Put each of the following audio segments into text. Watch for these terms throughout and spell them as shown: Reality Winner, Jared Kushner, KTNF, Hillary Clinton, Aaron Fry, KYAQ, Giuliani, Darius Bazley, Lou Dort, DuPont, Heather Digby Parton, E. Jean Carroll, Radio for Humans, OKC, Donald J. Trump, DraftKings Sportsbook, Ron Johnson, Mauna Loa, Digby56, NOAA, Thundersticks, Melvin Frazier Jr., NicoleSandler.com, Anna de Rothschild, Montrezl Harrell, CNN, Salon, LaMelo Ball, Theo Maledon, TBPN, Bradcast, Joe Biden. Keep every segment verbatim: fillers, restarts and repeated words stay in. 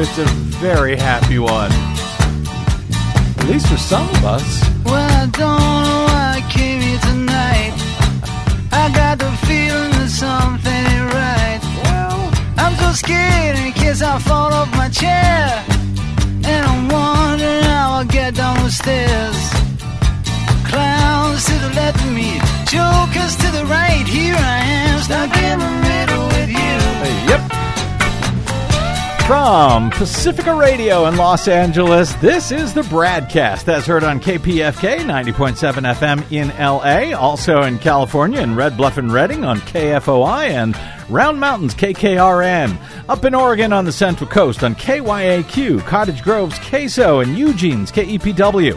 it's a very happy one. At least for some of us. Well, I don't know why I came here tonight. I got the feeling that something ain't right. Well, I'm so scared in case I fall off my chair. And I'm wondering how I'll get down the stairs. Clowns to the left of me, jokers to the right. Here I am, stuck in the middle with you. Yep. From Pacifica Radio in Los Angeles, this is the Bradcast, as heard on K P F K ninety point seven F M in L A, also in California in Red Bluff and Redding on K F O I and Round Mountains K K R N, up in Oregon on the Central Coast on K Y A Q, Cottage Grove's K S O and Eugene's K E P W,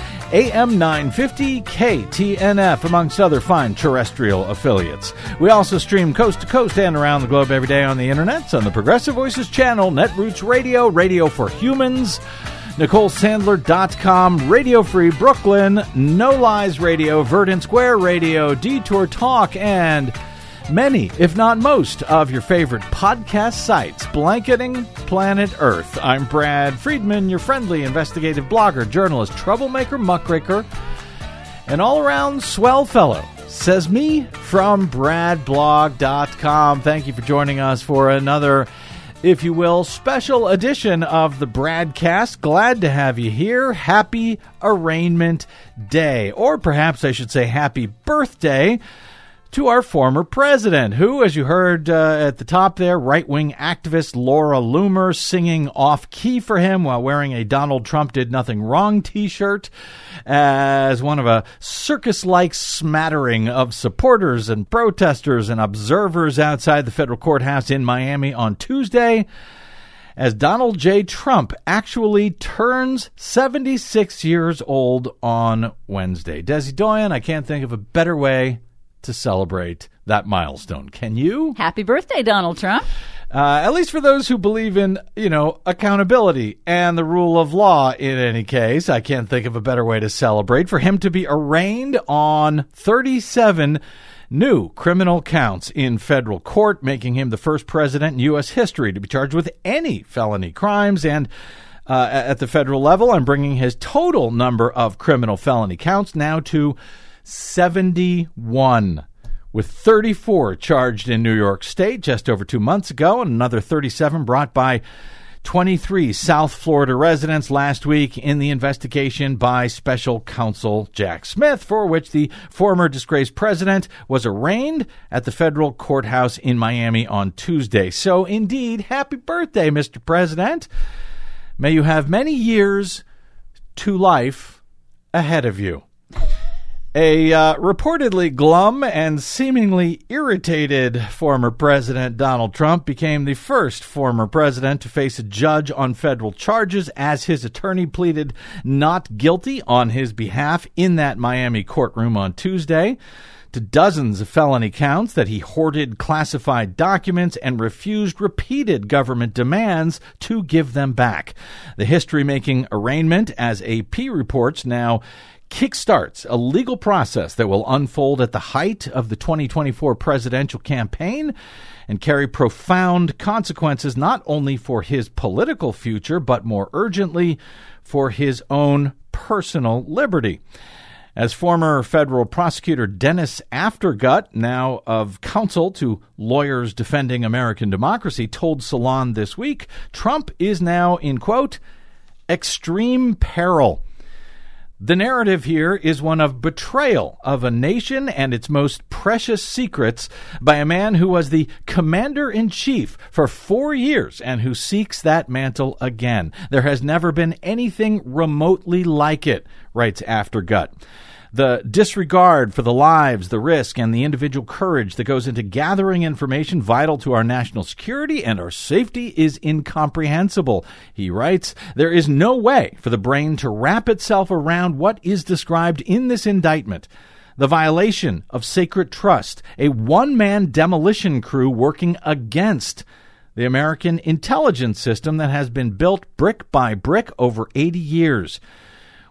A M nine fifty K T N F, amongst other fine terrestrial affiliates. We also stream coast to coast and around the globe every day on the internets, on the Progressive Voices channel, Netroots Radio, Radio for Humans, Nicole Sandler dot com, Radio Free Brooklyn, No Lies Radio, Verdant Square Radio, Detour Talk, and many, if not most, of your favorite podcast sites blanketing planet Earth. I'm Brad Friedman, your friendly investigative blogger, journalist, troublemaker, muckraker, and all-around swell fellow. Says me from brad blog dot com. Thank you for joining us for another, if you will, special edition of the Bradcast. Glad to have you here. Happy Arraignment Day, or perhaps I should say happy birthday to our former president, who, as you heard uh, at the top there, right-wing activist Laura Loomer singing off-key for him while wearing a Donald Trump did nothing wrong t-shirt as one of a circus-like smattering of supporters and protesters and observers outside the federal courthouse in Miami on Tuesday, as Donald J. Trump actually turns seventy-six years old on Wednesday. Desi Doyen, I can't think of a better way to celebrate that milestone. Can you? Happy birthday, Donald Trump. Uh, at least for those who believe in, you know, accountability and the rule of law. In any case, I can't think of a better way to celebrate for him to be arraigned on thirty-seven new criminal counts in federal court, making him the first president in U S history to be charged with any felony crimes. And uh, at the federal level, I'm bringing his total number of criminal felony counts now to seventy-one, with thirty-four charged in New York State just over two months ago, and another thirty-seven brought by twenty-three South Florida residents last week in the investigation by special counsel Jack Smith, for which the former disgraced president was arraigned at the federal courthouse in Miami on Tuesday. So indeed, happy birthday, Mister President. May you have many years to life ahead of you. A uh, reportedly glum and seemingly irritated former President Donald Trump became the first former president to face a judge on federal charges as his attorney pleaded not guilty on his behalf in that Miami courtroom on Tuesday to dozens of felony counts that he hoarded classified documents and refused repeated government demands to give them back. The history-making arraignment, as A P reports, now kickstarts a legal process that will unfold at the height of the twenty twenty-four presidential campaign and carry profound consequences not only for his political future, but more urgently for his own personal liberty. As former federal prosecutor Dennis Aftergut, now of counsel to lawyers defending American democracy, told Salon this week, Trump is now in, quote, extreme peril. The narrative here is one of betrayal of a nation and its most precious secrets by a man who was the commander-in-chief for four years and who seeks that mantle again. There has never been anything remotely like it, writes Aftergut. the disregard for the lives, the risk, and the individual courage that goes into gathering information vital to our national security and our safety is incomprehensible. He writes, there is no way for the brain to wrap itself around what is described in this indictment. The violation of sacred trust, a one-man demolition crew working against the American intelligence system that has been built brick by brick over eighty years.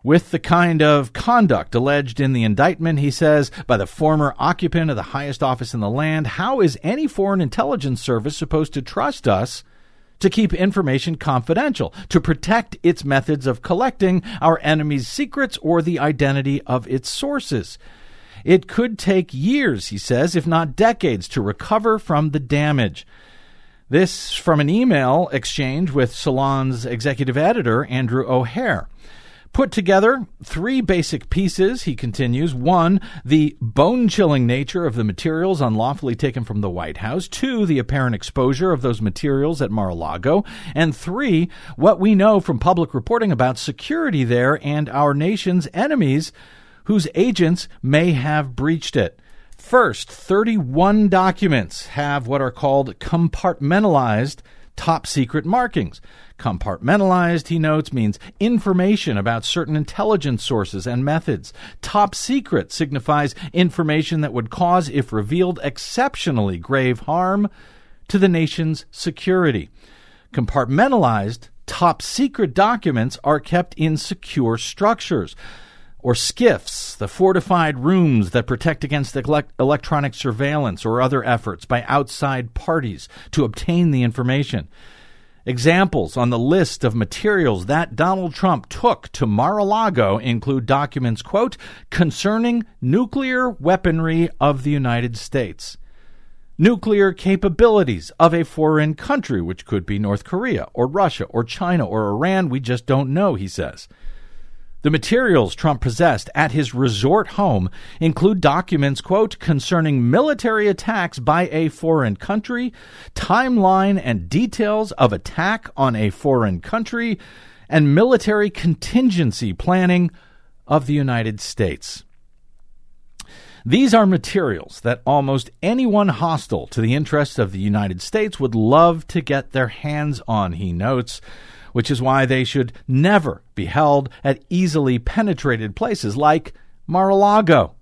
With the kind of conduct alleged in the indictment, he says, by the former occupant of the highest office in the land, how is any foreign intelligence service supposed to trust us to keep information confidential, to protect its methods of collecting our enemy's secrets or the identity of its sources? It could take years, he says, if not decades, to recover from the damage. This from an email exchange with Salon's executive editor, Andrew O'Hare. Put together, three basic pieces, he continues. One, the bone-chilling nature of the materials unlawfully taken from the White House. Two, the apparent exposure of those materials at Mar-a-Lago. And three, what we know from public reporting about security there and our nation's enemies whose agents may have breached it. First, thirty-one documents have what are called compartmentalized top-secret markings. Compartmentalized, he notes, means information about certain intelligence sources and methods. Top-secret signifies information that would cause, if revealed, exceptionally grave harm to the nation's security. Compartmentalized, top-secret documents are kept in secure structures, or SCIFs, the fortified rooms that protect against electronic surveillance or other efforts by outside parties to obtain the information. Examples on the list of materials that Donald Trump took to Mar-a-Lago include documents, quote, concerning nuclear weaponry of the United States, nuclear capabilities of a foreign country, which could be North Korea or Russia or China or Iran. We just don't know, he says. The materials Trump possessed at his resort home include documents, quote, concerning military attacks by a foreign country, timeline and details of attack on a foreign country, and military contingency planning of the United States. These are materials that almost anyone hostile to the interests of the United States would love to get their hands on, he notes, which is why they should never be held at easily penetrated places like Mar-a-Lago.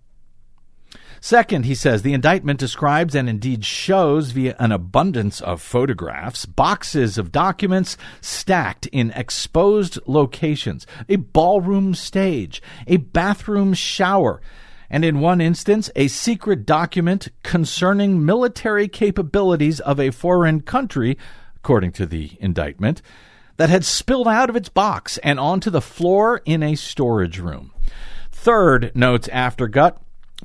Second, he says, the indictment describes and indeed shows via an abundance of photographs, boxes of documents stacked in exposed locations, a ballroom stage, a bathroom shower, and in one instance, a secret document concerning military capabilities of a foreign country, according to the indictment, that had spilled out of its box and onto the floor in a storage room. Third, notes Aftergut,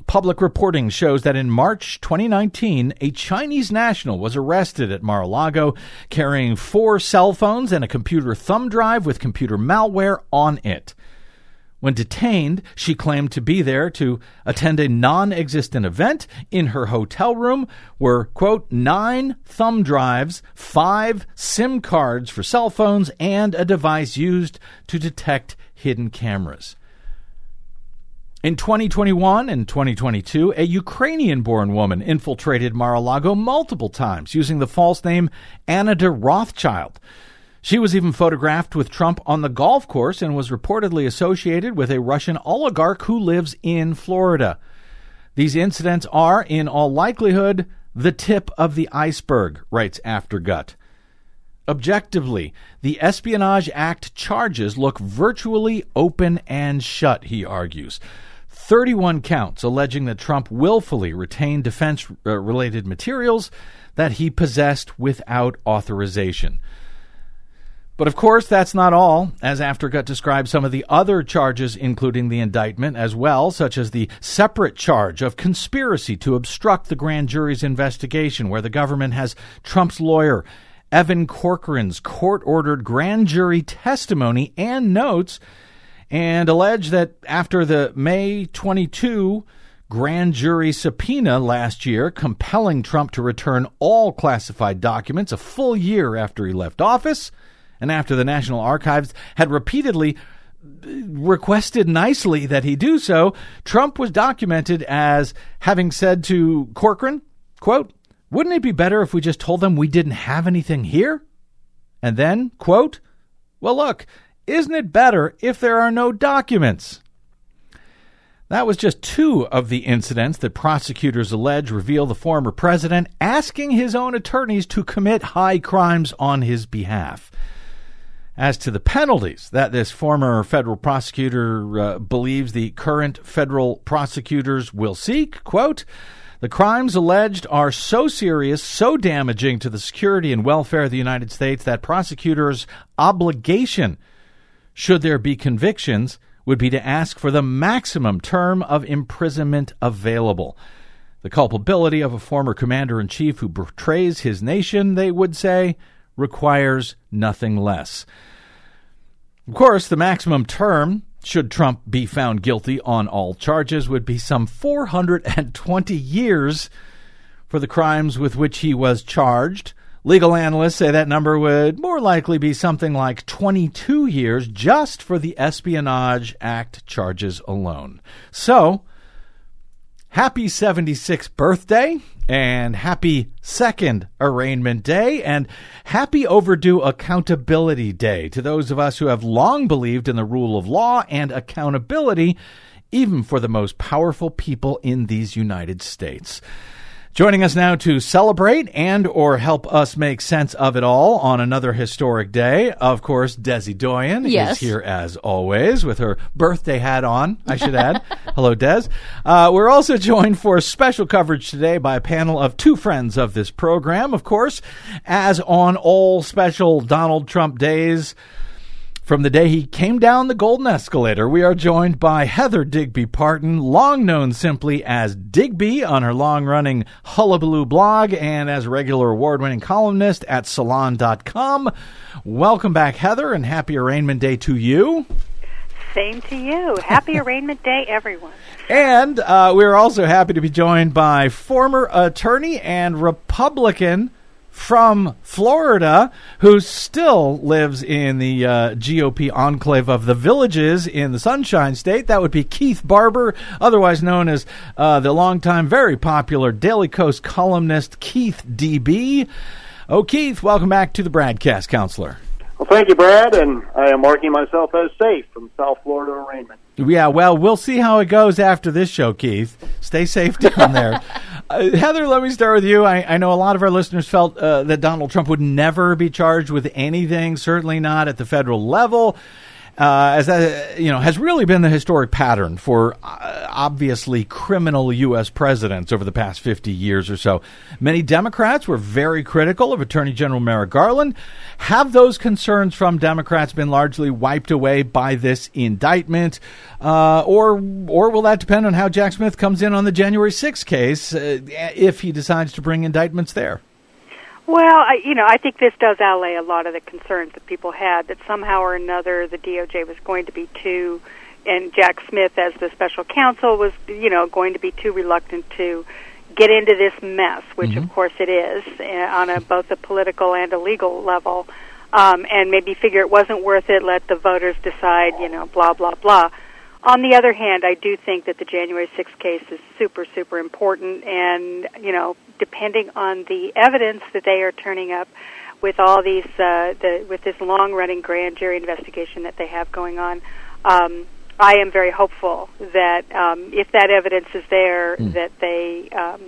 public reporting shows that in March twenty nineteen, a Chinese national was arrested at Mar-a-Lago carrying four cell phones and a computer thumb drive with computer malware on it. When detained, she claimed to be there to attend a non-existent event. In her hotel room were, quote, nine thumb drives, five SIM cards for cell phones, and a device used to detect hidden cameras. In twenty twenty-one and twenty twenty-two, a Ukrainian-born woman infiltrated Mar-a-Lago multiple times using the false name Anna de Rothschild. She was even photographed with Trump on the golf course and was reportedly associated with a Russian oligarch who lives in Florida. These incidents are, in all likelihood, the tip of the iceberg, writes Aftergut. Objectively, the Espionage Act charges look virtually open and shut, he argues. thirty-one counts alleging that Trump willfully retained defense-related materials that he possessed without authorization. But of course, that's not all, as Aftergut describes some of the other charges, including the indictment as well, such as the separate charge of conspiracy to obstruct the grand jury's investigation, where the government has Trump's lawyer, Evan Corcoran's court-ordered grand jury testimony and notes, and allege that after the May twenty-second grand jury subpoena last year, compelling Trump to return all classified documents a full year after he left office, and after the National Archives had repeatedly requested nicely that he do so, Trump was documented as having said to Corcoran, quote, "Wouldn't it be better if we just told them we didn't have anything here?" And then, quote, "Well, look, isn't it better if there are no documents?" That was just two of the incidents that prosecutors allege reveal the former president asking his own attorneys to commit high crimes on his behalf. As to the penalties that this former federal prosecutor uh, believes the current federal prosecutors will seek, quote, "The crimes alleged are so serious, so damaging to the security and welfare of the United States that prosecutors' obligation, should there be convictions, would be to ask for the maximum term of imprisonment available. The culpability of a former commander-in-chief who betrays his nation, they would say, requires nothing less." Of course, the maximum term, should Trump be found guilty on all charges, would be some four hundred twenty years for the crimes with which he was charged. Legal analysts say that number would more likely be something like twenty-two years just for the Espionage Act charges alone. So, happy seventy-sixth birthday, and happy second arraignment day, and happy overdue accountability day to those of us who have long believed in the rule of law and accountability, even for the most powerful people in these United States. Joining us now to celebrate and or help us make sense of it all on another historic day, of course, Desi Doyen yes. is here as always with her birthday hat on, I should add. Hello, Des. Uh, we're also joined for special coverage today by a panel of two friends of this program, of course, as on all special Donald Trump days. From the day he came down the golden escalator, we are joined by Heather Digby Parton, long known simply as Digby on her long-running Hullabaloo blog and as a regular award-winning columnist at salon dot com. Welcome back, Heather, and happy arraignment day to you. Same to you. Happy arraignment day, everyone. And uh, we're also happy to be joined by former attorney and Republican from Florida, who still lives in the uh, G O P enclave of the Villages in the Sunshine State. That would be Keith Barber, otherwise known as uh, the longtime, very popular Daily Kos columnist Keith D B. Oh, Keith, welcome back to the Bradcast, Counselor. Well, thank you, Brad, and I am marking myself as safe from South Florida arraignment. Yeah, well, we'll see how it goes after this show, Keith. Stay safe down there. Uh, Heather, let me start with you. I, I know a lot of our listeners felt uh, that Donald Trump would never be charged with anything, certainly not at the federal level, uh, as that you know has really been the historic pattern for uh, obviously criminal U S presidents over the past fifty years or so. Many Democrats were very critical of Attorney General Merrick Garland. Have those concerns from Democrats been largely wiped away by this indictment? Uh, or or will that depend on how Jack Smith comes in on the January sixth case, uh, if he decides to bring indictments there? Well, I, you know, I think this does allay a lot of the concerns that people had, that somehow or another the D O J was going to be too, and Jack Smith as the special counsel was, you know, going to be too reluctant to get into this mess, which mm-hmm. of course it is, on a, both a political and a legal level, um, and maybe figure it wasn't worth it, let the voters decide, you know, blah, blah, blah. On the other hand, I do think that the January sixth case is super, super important, and, you know, depending on the evidence that they are turning up with all these, uh, the, with this long-running grand jury investigation that they have going on, um, I am very hopeful that um, if that evidence is there, mm. that they, um,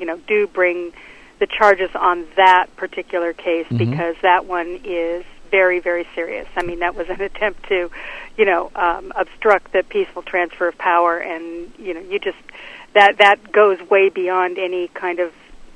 you know, do bring the charges on that particular case, mm-hmm. because that one is very, very serious. I mean, that was an attempt to, you know, um, obstruct the peaceful transfer of power, and, you know, you just, that that goes way beyond any kind of,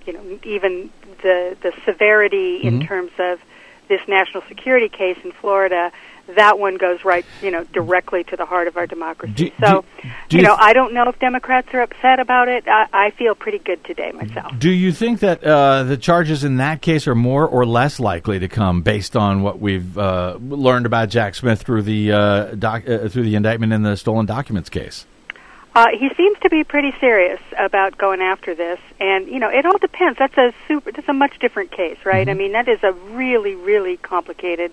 you know, even the, the severity mm-hmm. in terms of this national security case in Florida. That one goes right, you know, directly to the heart of our democracy. Do, so, do, do you know, th- I don't know if Democrats are upset about it. I, I feel pretty good today myself. Do you think that uh, the charges in that case are more or less likely to come based on what we've uh, learned about Jack Smith through the uh, doc, uh, through the indictment in the stolen documents case? Uh, he seems to be pretty serious about going after this, and you know, it all depends. That's a super, that's a much different case, right? Mm-hmm. I mean, that is a really, really complicated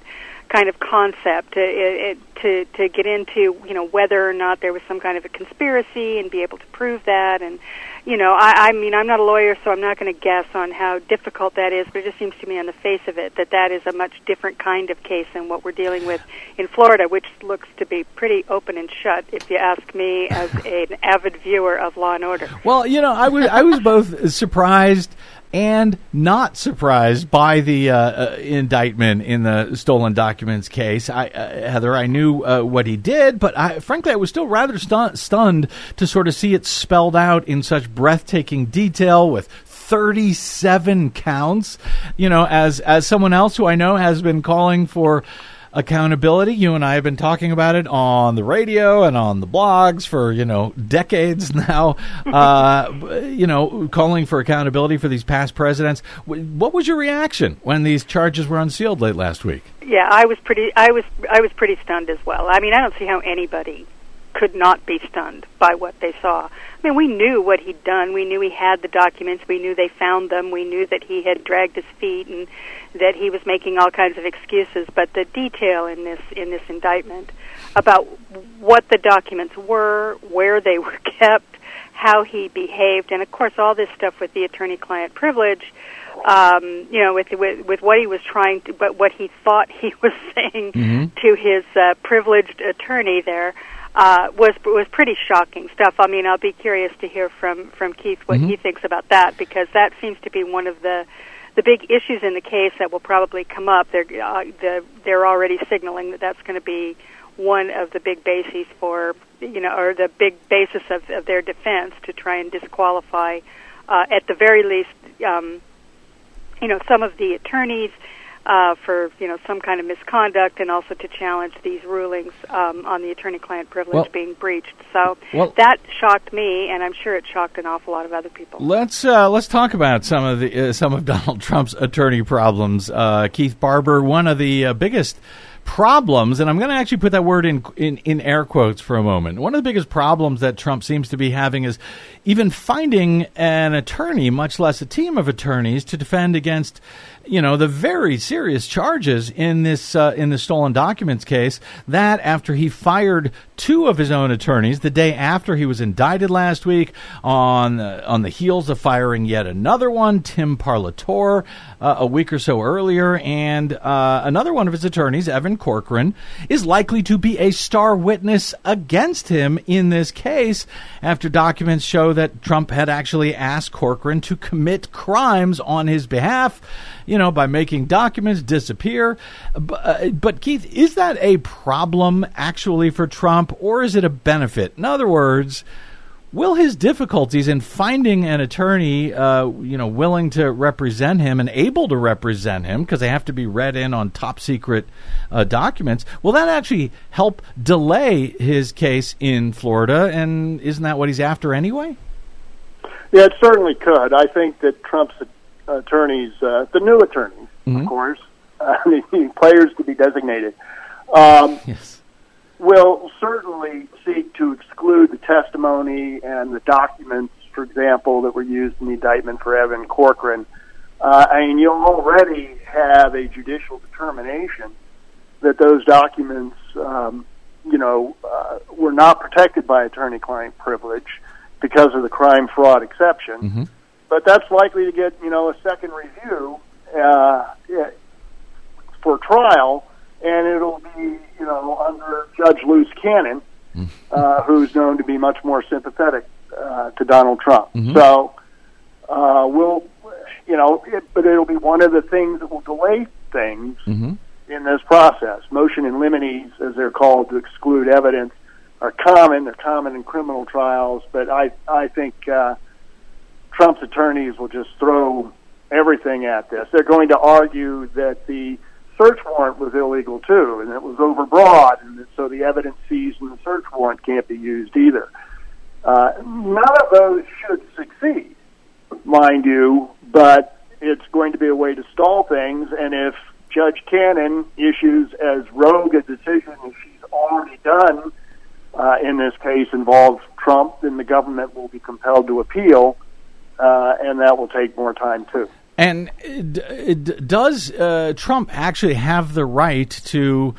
kind of concept to, it, to to get into. You know, whether or not there was some kind of a conspiracy and be able to prove that, and you know, I, I mean, I'm not a lawyer, so I'm not going to guess on how difficult that is. But it just seems to me, on the face of it, that that is a much different kind of case than what we're dealing with in Florida, which looks to be pretty open and shut, if you ask me, as a, an avid viewer of Law and Order. Well, you know, I was I was both surprised and not surprised by the uh, uh, indictment in the stolen documents case. I, uh, Heather, I knew uh, what he did, but I, frankly, I was still rather stun- stunned to sort of see it spelled out in such breathtaking detail with thirty-seven counts. You know, as as someone else who I know has been calling for accountability, you and I have been talking about it on the radio and on the blogs for, you know, decades now, uh, you know, calling for accountability for these past presidents. What was your reaction when these charges were unsealed late last week? Yeah, I was pretty I was I was pretty stunned as well. I mean, I don't see how anybody could not be stunned by what they saw. I mean, we knew what he'd done. We knew he had the documents. We knew they found them. We knew that he had dragged his feet and that he was making all kinds of excuses. But the detail in this in this indictment about what the documents were, where they were kept, how he behaved, and, of course, all this stuff with the attorney-client privilege, um, you know, with, with with what he was trying to, but what he thought he was saying mm-hmm. to his uh, privileged attorney there, Uh, was was pretty shocking stuff. I mean, I'll be curious to hear from, from Keith what mm-hmm. he thinks about that, because that seems to be one of the the big issues in the case that will probably come up. They're uh, the, they're already signaling that that's going to be one of the big bases for, you know, or the big basis of, of their defense to try and disqualify, uh, at the very least, um, you know, some of the attorneys. Uh, for, you know, some kind of misconduct, and also to challenge these rulings um, on the attorney-client privilege well, being breached. So well, that shocked me, and I'm sure it shocked an awful lot of other people. Let's uh, let's talk about some of the uh, some of Donald Trump's attorney problems. Uh, Keith Barber, one of the uh, biggest problems, and I'm going to actually put that word in, in in air quotes for a moment. One of the biggest problems that Trump seems to be having is even finding an attorney, much less a team of attorneys, to defend against, you know, the very serious charges in this uh, in the stolen documents case. That after he fired two of his own attorneys the day after he was indicted last week, on uh, on the heels of firing yet another one, Tim Parlatore, uh, a week or so earlier, and uh, another one of his attorneys, Evan Corcoran, is likely to be a star witness against him in this case after documents show that Trump had actually asked Corcoran to commit crimes on his behalf, you know, by making documents disappear. But, but Keith, is that a problem actually for Trump, or is it a benefit? In other words, will his difficulties in finding an attorney, uh, you know, willing to represent him and able to represent him, because they have to be read in on top secret uh, documents, will that actually help delay his case in Florida? And isn't that what he's after anyway? Yeah, it certainly could. I think that Trump's attorneys, uh, the new attorneys, mm-hmm. of course, I mean, players to be designated. Um, yes. will certainly seek to exclude the testimony and the documents, for example, that were used in the indictment for Evan Corcoran. Uh, I mean, you already have a judicial determination that those documents, um, you know, uh, were not protected by attorney-client privilege because of the crime-fraud exception. Mm-hmm. But that's likely to get, you know, a second review uh, for trial, and it'll be, you know, under Judge Luce Cannon, uh, who's known to be much more sympathetic uh, to Donald Trump. Mm-hmm. So uh, we'll, you know, it, but it'll be one of the things that will delay things mm-hmm. in this process. Motion in limine, as they're called, to exclude evidence, are common. They're common in criminal trials, but I, I think uh, Trump's attorneys will just throw everything at this. They're going to argue that the search warrant was illegal too, and it was overbroad, and so the evidence seized in the search warrant can't be used either. Uh, none of those should succeed, mind you, but it's going to be a way to stall things, and if Judge Cannon issues as rogue a decision as she's already done uh, in this case involves Trump, then the government will be compelled to appeal, uh, and that will take more time, too. And d- d- does uh, Trump actually have the right to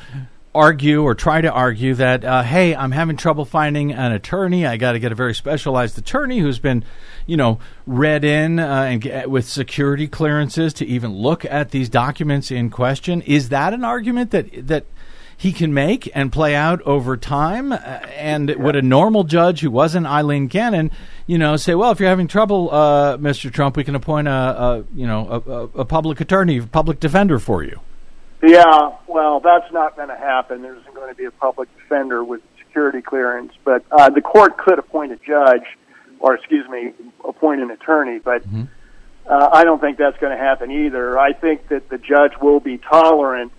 argue or try to argue that, uh, hey, I'm having trouble finding an attorney. I got to get a very specialized attorney who's been, you know, read in uh, and get, with security clearances to even look at these documents in question. Is that an argument that that he can make and play out over time? And would a normal judge who wasn't Aileen Cannon, you know, say, well, if you're having trouble, uh, Mister Trump, we can appoint a, a you know, a, a public attorney, public defender for you? Yeah, well, that's not going to happen. There isn't going to be a public defender with security clearance, but uh, the court could appoint a judge, or excuse me, appoint an attorney, but mm-hmm. uh, I don't think that's going to happen either. I think that the judge will be tolerant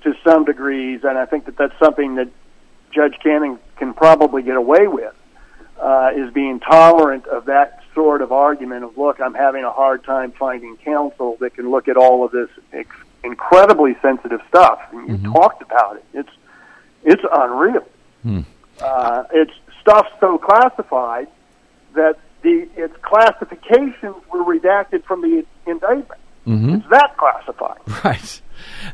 to some degrees, and I think that that's something that Judge Cannon can probably get away with, uh, is being tolerant of that sort of argument of, look, I'm having a hard time finding counsel that can look at all of this ex- incredibly sensitive stuff. And you mm-hmm. talked about it. It's it's unreal. Hmm. Uh, it's stuff so classified that the its classifications were redacted from the indictment. Mm-hmm. It's that classified. Right.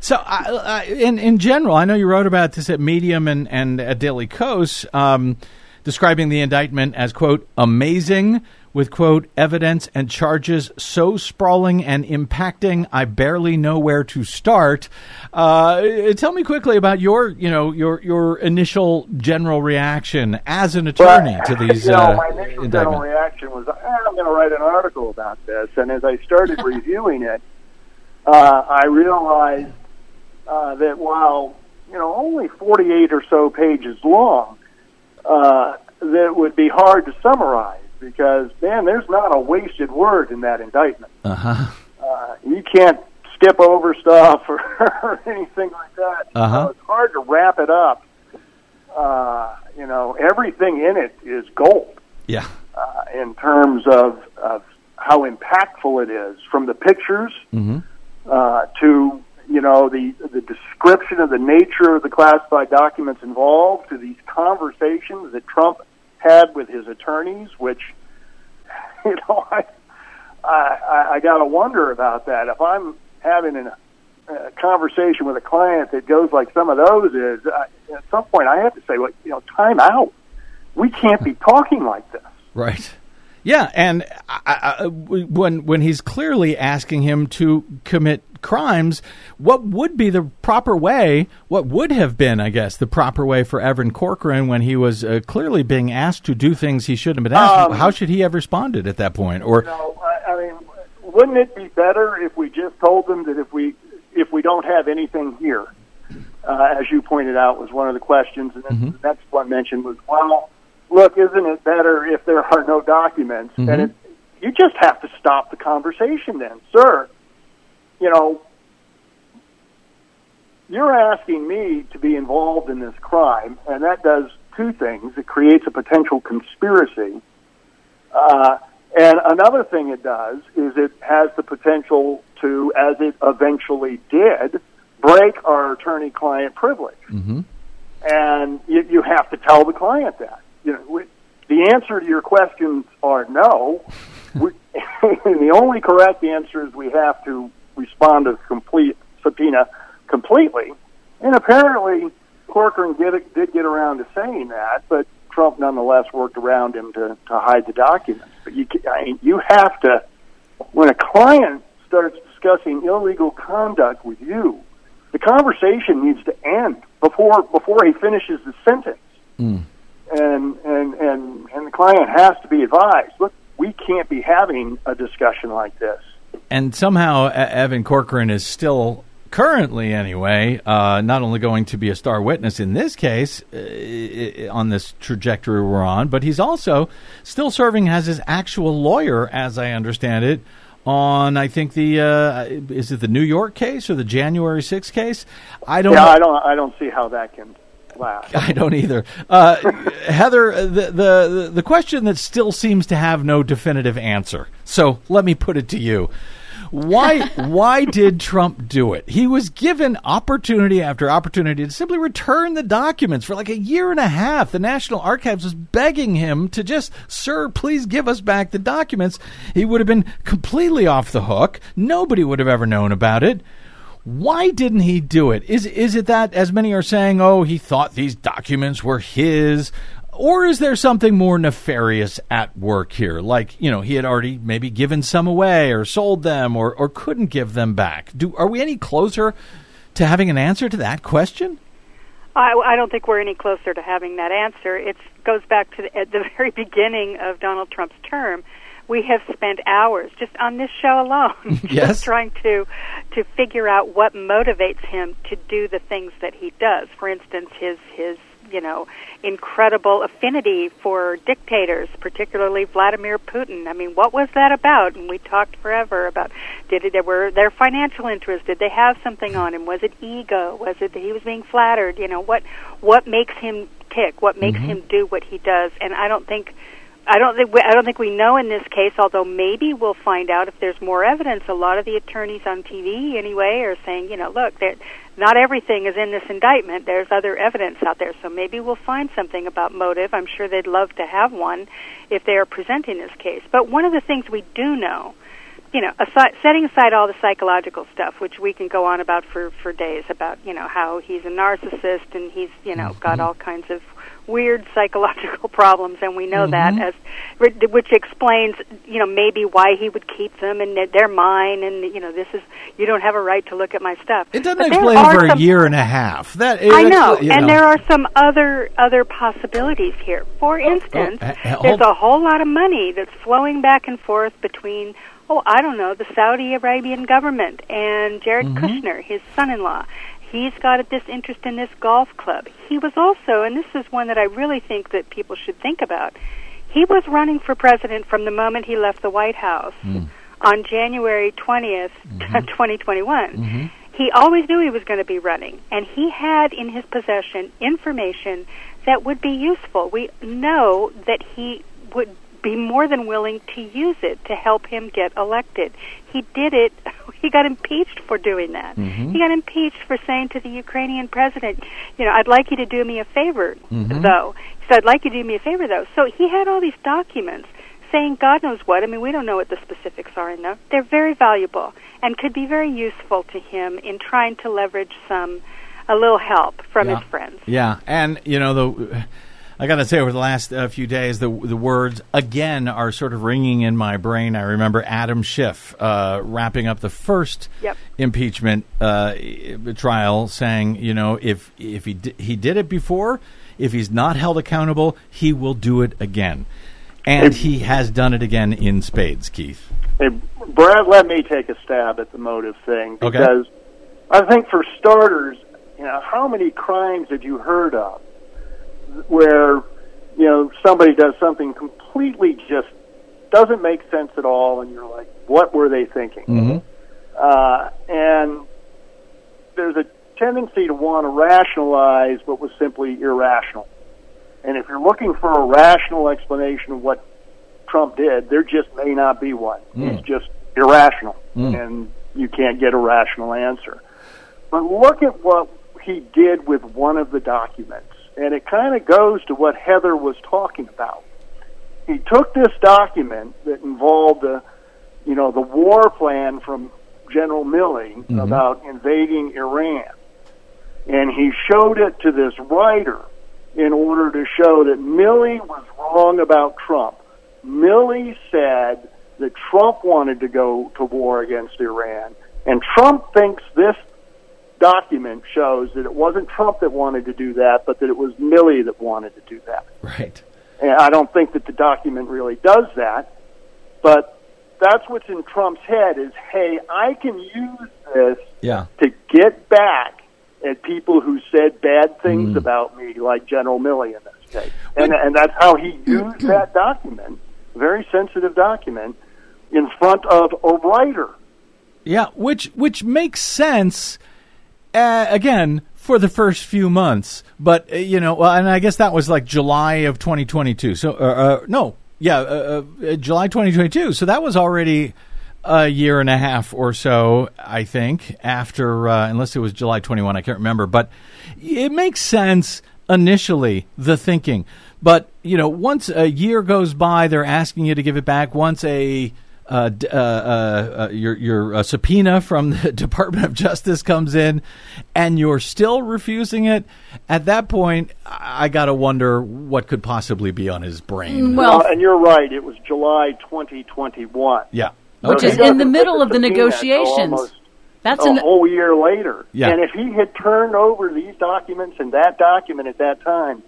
So, I, I, in in general, I know you wrote about this at Medium and, and at Daily Kos, um, describing the indictment as, quote, amazing, with, quote, evidence and charges so sprawling and impacting, I barely know where to start. Uh, tell me quickly about your, you know, your your initial general reaction as an attorney well, to these you know, uh, my initial indictment. General reaction was, ah, I'm going to write an article about this. And as I started reviewing it, Uh, I realized uh, that while, you know, only forty-eight or so pages long, uh, that would be hard to summarize because, man, there's not a wasted word in that indictment. Uh-huh. Uh, you can't skip over stuff or, or anything like that. Uh-huh. So it's hard to wrap it up. Uh, you know, everything in it is gold. Yeah. Uh, in terms of, of how impactful it is, from the pictures. Mm-hmm. Uh, to, you know, the the description of the nature of the classified documents involved, to these conversations that Trump had with his attorneys, which, you know, I I, I got to wonder about that. If I'm having an, a conversation with a client that goes like some of those is, I, at some point I have to say, well, you know, time out. We can't be talking like this. Right. Yeah, and I, I, when when he's clearly asking him to commit crimes, what would be the proper way, what would have been, I guess, the proper way for Evan Corcoran when he was uh, clearly being asked to do things he shouldn't have been asked? Um, How should he have responded at that point? Or, you know, I, I mean, wouldn't it be better if we just told them that if we if we don't have anything here, uh, as you pointed out, was one of the questions, and mm-hmm. the next one mentioned was, well, look, isn't it better if there are no documents? Mm-hmm. And it, you just have to stop the conversation then. Sir, you know, you're asking me to be involved in this crime, and that does two things. It creates a potential conspiracy. Uh, and another thing it does is it has the potential to, as it eventually did, break our attorney-client privilege. Mm-hmm. And you, you have to tell the client that. You know, the answer to your questions are no. We, and the only correct answer is we have to respond to complete subpoena completely. And apparently, Corcoran did, did get around to saying that, but Trump nonetheless worked around him to, to hide the documents. But you, I mean, you have to, when a client starts discussing illegal conduct with you, the conversation needs to end before before he finishes the sentence. Mm. And, and and and the client has to be advised, look, we can't be having a discussion like this. And somehow Evan Corcoran is still currently, anyway, uh, not only going to be a star witness in this case uh, on this trajectory we're on, but he's also still serving as his actual lawyer, as I understand it, on, I think, the uh, is it the New York case or the January sixth case? I don't. Yeah, know. I don't. I don't see how that can. I don't either. Uh, Heather, the, the the question that still seems to have no definitive answer. So let me put it to you. Why why did Trump do it? He was given opportunity after opportunity to simply return the documents for like a year and a half. The National Archives was begging him to just, sir, please give us back the documents. He would have been completely off the hook. Nobody would have ever known about it. Why didn't he do it? Is is it that, as many are saying, oh, he thought these documents were his? Or is there something more nefarious at work here? Like, you know, he had already maybe given some away or sold them or, or couldn't give them back. Do Are we any closer to having an answer to that question? I, I don't think we're any closer to having that answer. It goes back to the, at the very beginning of Donald Trump's term. We have spent hours just on this show alone just yes. trying to to figure out what motivates him to do the things that he does. For instance, his his... you know, incredible affinity for dictators, particularly Vladimir Putin. I mean, what was that about? And we talked forever about, did it, there were their financial interests? Did they have something on him? Was it ego? Was it that he was being flattered? You know, what what makes him tick? What makes mm-hmm. him do what he does? And I don't think, I don't think, we, I don't think we know in this case. Although maybe we'll find out if there's more evidence. A lot of the attorneys on T V, anyway, are saying, you know, look, that. Not everything is in this indictment. There's other evidence out there, so maybe we'll find something about motive. I'm sure they'd love to have one if they are presenting this case. But one of the things we do know, you know, aside, setting aside all the psychological stuff, which we can go on about for, for days, about, you know, how he's a narcissist and he's, you know, mm-hmm. got all kinds of weird psychological problems, and we know mm-hmm. that, as which explains, you know, maybe why he would keep them, and they're mine, and, you know, this is, you don't have a right to look at my stuff. It doesn't but explain it for some, a year and a half. That I know, expl- and know. There are some other other possibilities here. For instance, oh, oh, there's a whole lot of money that's flowing back and forth between, oh, I don't know, the Saudi Arabian government and Jared mm-hmm. Kushner, his son-in-law. He's got this interest in this golf club. He was also, and this is one that I really think that people should think about, he was running for president from the moment he left the White House mm. on January twentieth, mm-hmm. twenty twenty-one. Mm-hmm. He always knew he was going to be running, and he had in his possession information that would be useful. We know that he would be more than willing to use it to help him get elected. He did it. He got impeached for doing that. Mm-hmm. He got impeached for saying to the Ukrainian president, you know, I'd like you to do me a favor, mm-hmm. though. So I'd like you to do me a favor, though. So he had all these documents saying God knows what. I mean, we don't know what the specifics are in them. They're very valuable and could be very useful to him in trying to leverage some, a little help from yeah. his friends. Yeah, and, you know, the... I got to say, over the last uh, few days, the the words again are sort of ringing in my brain. I remember Adam Schiff uh, wrapping up the first yep. impeachment uh, trial, saying, you know, if if he d- he did it before, if he's not held accountable, he will do it again, and hey, he has done it again in spades. Keith, hey, Brad, let me take a stab at the motive thing because okay. I think, for starters, you know, how many crimes have you heard of where, you know, somebody does something completely just doesn't make sense at all, and you're like, what were they thinking? Mm-hmm. Uh, and there's a tendency to want to rationalize what was simply irrational. And if you're looking for a rational explanation of what Trump did, there just may not be one. Mm. It's just irrational, mm. and you can't get a rational answer. But look at what he did with one of the documents. And it kind of goes to what Heather was talking about. He took this document that involved the, you know, the war plan from General Milley mm-hmm. about invading Iran, and he showed it to this writer in order to show that Milley was wrong about Trump. Milley said that Trump wanted to go to war against Iran, and Trump thinks this document shows that it wasn't Trump that wanted to do that, but that it was Milley that wanted to do that. Right. And I don't think that the document really does that, but that's what's in Trump's head is, hey, I can use this yeah. to get back at people who said bad things mm. about me, like General Milley in this case. And, and that's how he used that document, very sensitive document, in front of a writer. Yeah, which which makes sense... Uh, again, for the first few months, but uh, you know, well, and I guess that was like July of twenty twenty-two. So, uh, uh, no, yeah, uh, uh, July twenty twenty-two. So that was already a year and a half or so, I think, after, uh, unless it was July twenty-first, I can't remember. But it makes sense initially, the thinking. But, you know, once a year goes by, they're asking you to give it back. Once a uh, uh, uh, your, your uh, subpoena from the Department of Justice comes in and you're still refusing it, at that point, I got to wonder what could possibly be on his brain. Well, uh, and you're right. It was July twenty twenty-one. Yeah. Which okay. is in the middle of the negotiations. That's a an, whole year later. Yeah. And if he had turned over these documents and that document at that time,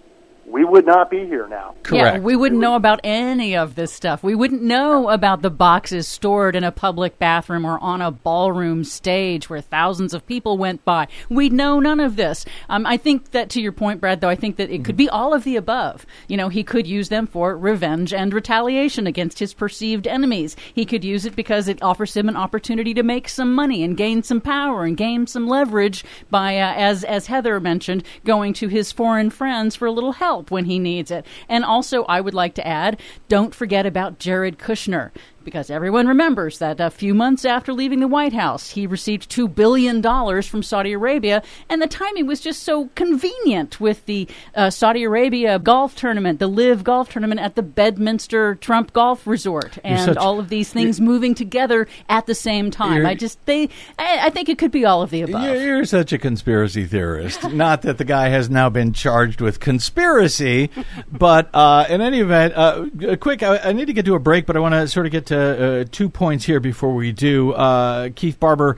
we would not be here now. Correct. Yeah, we wouldn't know about any of this stuff. We wouldn't know about the boxes stored in a public bathroom or on a ballroom stage where thousands of people went by. We'd know none of this. Um, I think that, to your point, Brad, though, I think that it could be all of the above. You know, he could use them for revenge and retaliation against his perceived enemies. He could use it because it offers him an opportunity to make some money and gain some power and gain some leverage by, uh, as, as Heather mentioned, going to his foreign friends for a little help when he needs it. And also, I would like to add, don't forget about Jared Kushner, because everyone remembers that a few months after leaving the White House, he received two billion dollars from Saudi Arabia, and the timing was just so convenient with the uh, Saudi Arabia golf tournament, the LIV golf tournament at the Bedminster Trump Golf Resort, and such, all of these things moving together at the same time. I just they, I, I think it could be all of the above. You're, you're such a conspiracy theorist. Not that the guy has now been charged with conspiracy, but uh, in any event, uh, quick, I, I need to get to a break, but I want to sort of get to Uh, uh, two points here before we do. Uh, Keith Barber,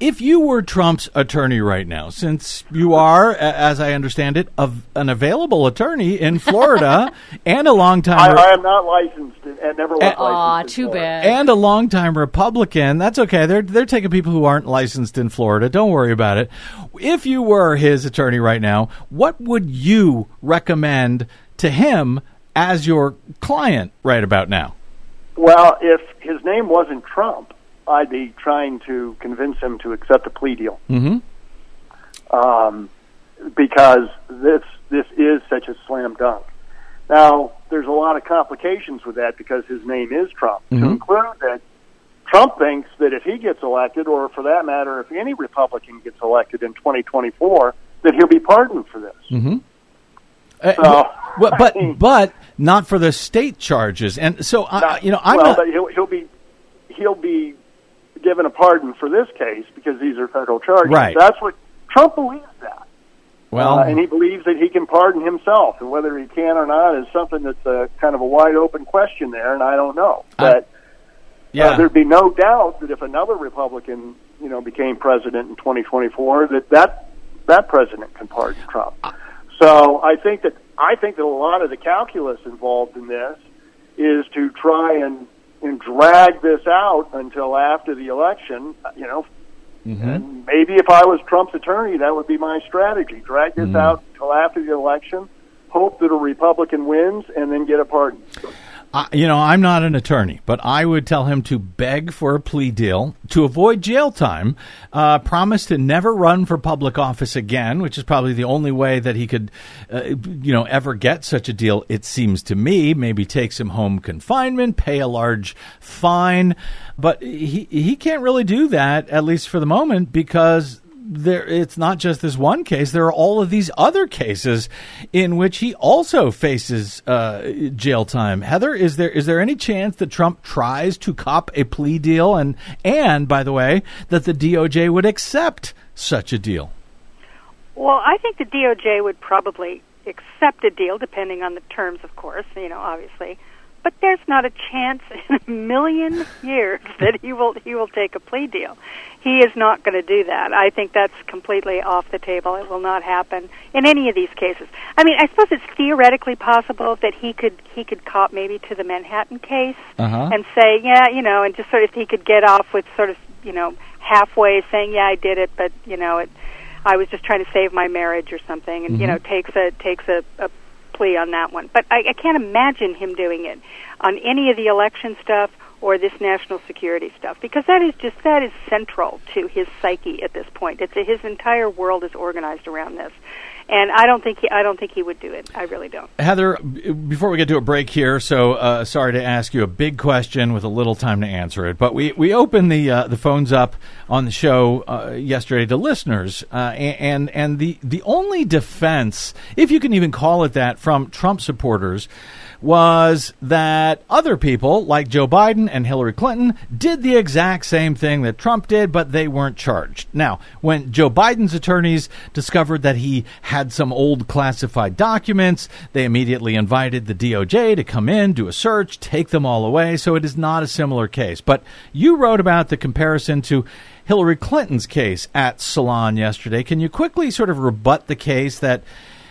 if you were Trump's attorney right now, since you are, as I understand it, a, an available attorney in Florida and a long-time... I, I am not licensed and never was and, licensed. Aw, too bad. And a long-time Republican. That's okay. They're, they're taking people who aren't licensed in Florida. Don't worry about it. If you were his attorney right now, what would you recommend to him as your client right about now? Well, if his name wasn't Trump, I'd be trying to convince him to accept a plea deal, mm-hmm. um, because this this is such a slam dunk. Now, there's a lot of complications with that because his name is Trump, mm-hmm. to include that Trump thinks that if he gets elected, or for that matter, if any Republican gets elected in twenty twenty-four, that he'll be pardoned for this. Mm-hmm. So, uh, but, but but not for the state charges, and so I, not, you know, I'm well, not. But he'll, he'll be he'll be given a pardon for this case because these are federal charges. Right. That's what Trump believes that. Well, uh, and he believes that he can pardon himself, and whether he can or not is something that's a, kind of a wide open question there, and I don't know. But I, yeah, uh, there'd be no doubt that if another Republican, you know, became president in twenty twenty-four, that that, that president can pardon Trump. I, So I think that I think that a lot of the calculus involved in this is to try and, and drag this out until after the election, you know. Mm-hmm. And maybe if I was Trump's attorney, that would be my strategy. Drag this mm-hmm. out until after the election, hope that a Republican wins, and then get a pardon. Uh, you know, I'm not an attorney, but I would tell him to beg for a plea deal to avoid jail time, uh, promise to never run for public office again, which is probably the only way that he could, uh, you know, ever get such a deal, it seems to me. Maybe take some home confinement, pay a large fine. But he he can't really do that, at least for the moment, because there, it's not just this one case. There are all of these other cases in which he also faces uh, jail time. Heather, is there is there any chance that Trump tries to cop a plea deal and, and by the way, that the D O J would accept such a deal? Well, I think the D O J would probably accept a deal, depending on the terms, of course, you know, obviously. But there's not a chance in a million years that he will he will take a plea deal. He is not going to do that. I think that's completely off the table. It will not happen in any of these cases. I mean, I suppose it's theoretically possible that he could he could cop maybe to the Manhattan case uh-huh. and say, yeah, you know, and just sort of he could get off with sort of, you know, halfway saying, yeah, I did it, but you know, it, I was just trying to save my marriage or something, and mm-hmm. you know, takes a takes a. a plea on that one. But I, I can't imagine him doing it on any of the election stuff or this national security stuff, because that is just, that is central to his psyche at this point. It's his entire world is organized around this. and I don't think he, I don't think he would do it. I really don't. Heather, before we get to a break here, so uh, sorry to ask you a big question with a little time to answer it, but we we opened the uh, the phones up on the show uh, yesterday to listeners, uh, and and the the only defense, if you can even call it that, from Trump supporters was that other people like Joe Biden and Hillary Clinton did the exact same thing that Trump did, but they weren't charged. Now, when Joe Biden's attorneys discovered that he had some old classified documents, they immediately invited the D O J to come in, do a search, take them all away. So it is not a similar case. But you wrote about the comparison to Hillary Clinton's case at Salon yesterday. Can you quickly sort of rebut the case that,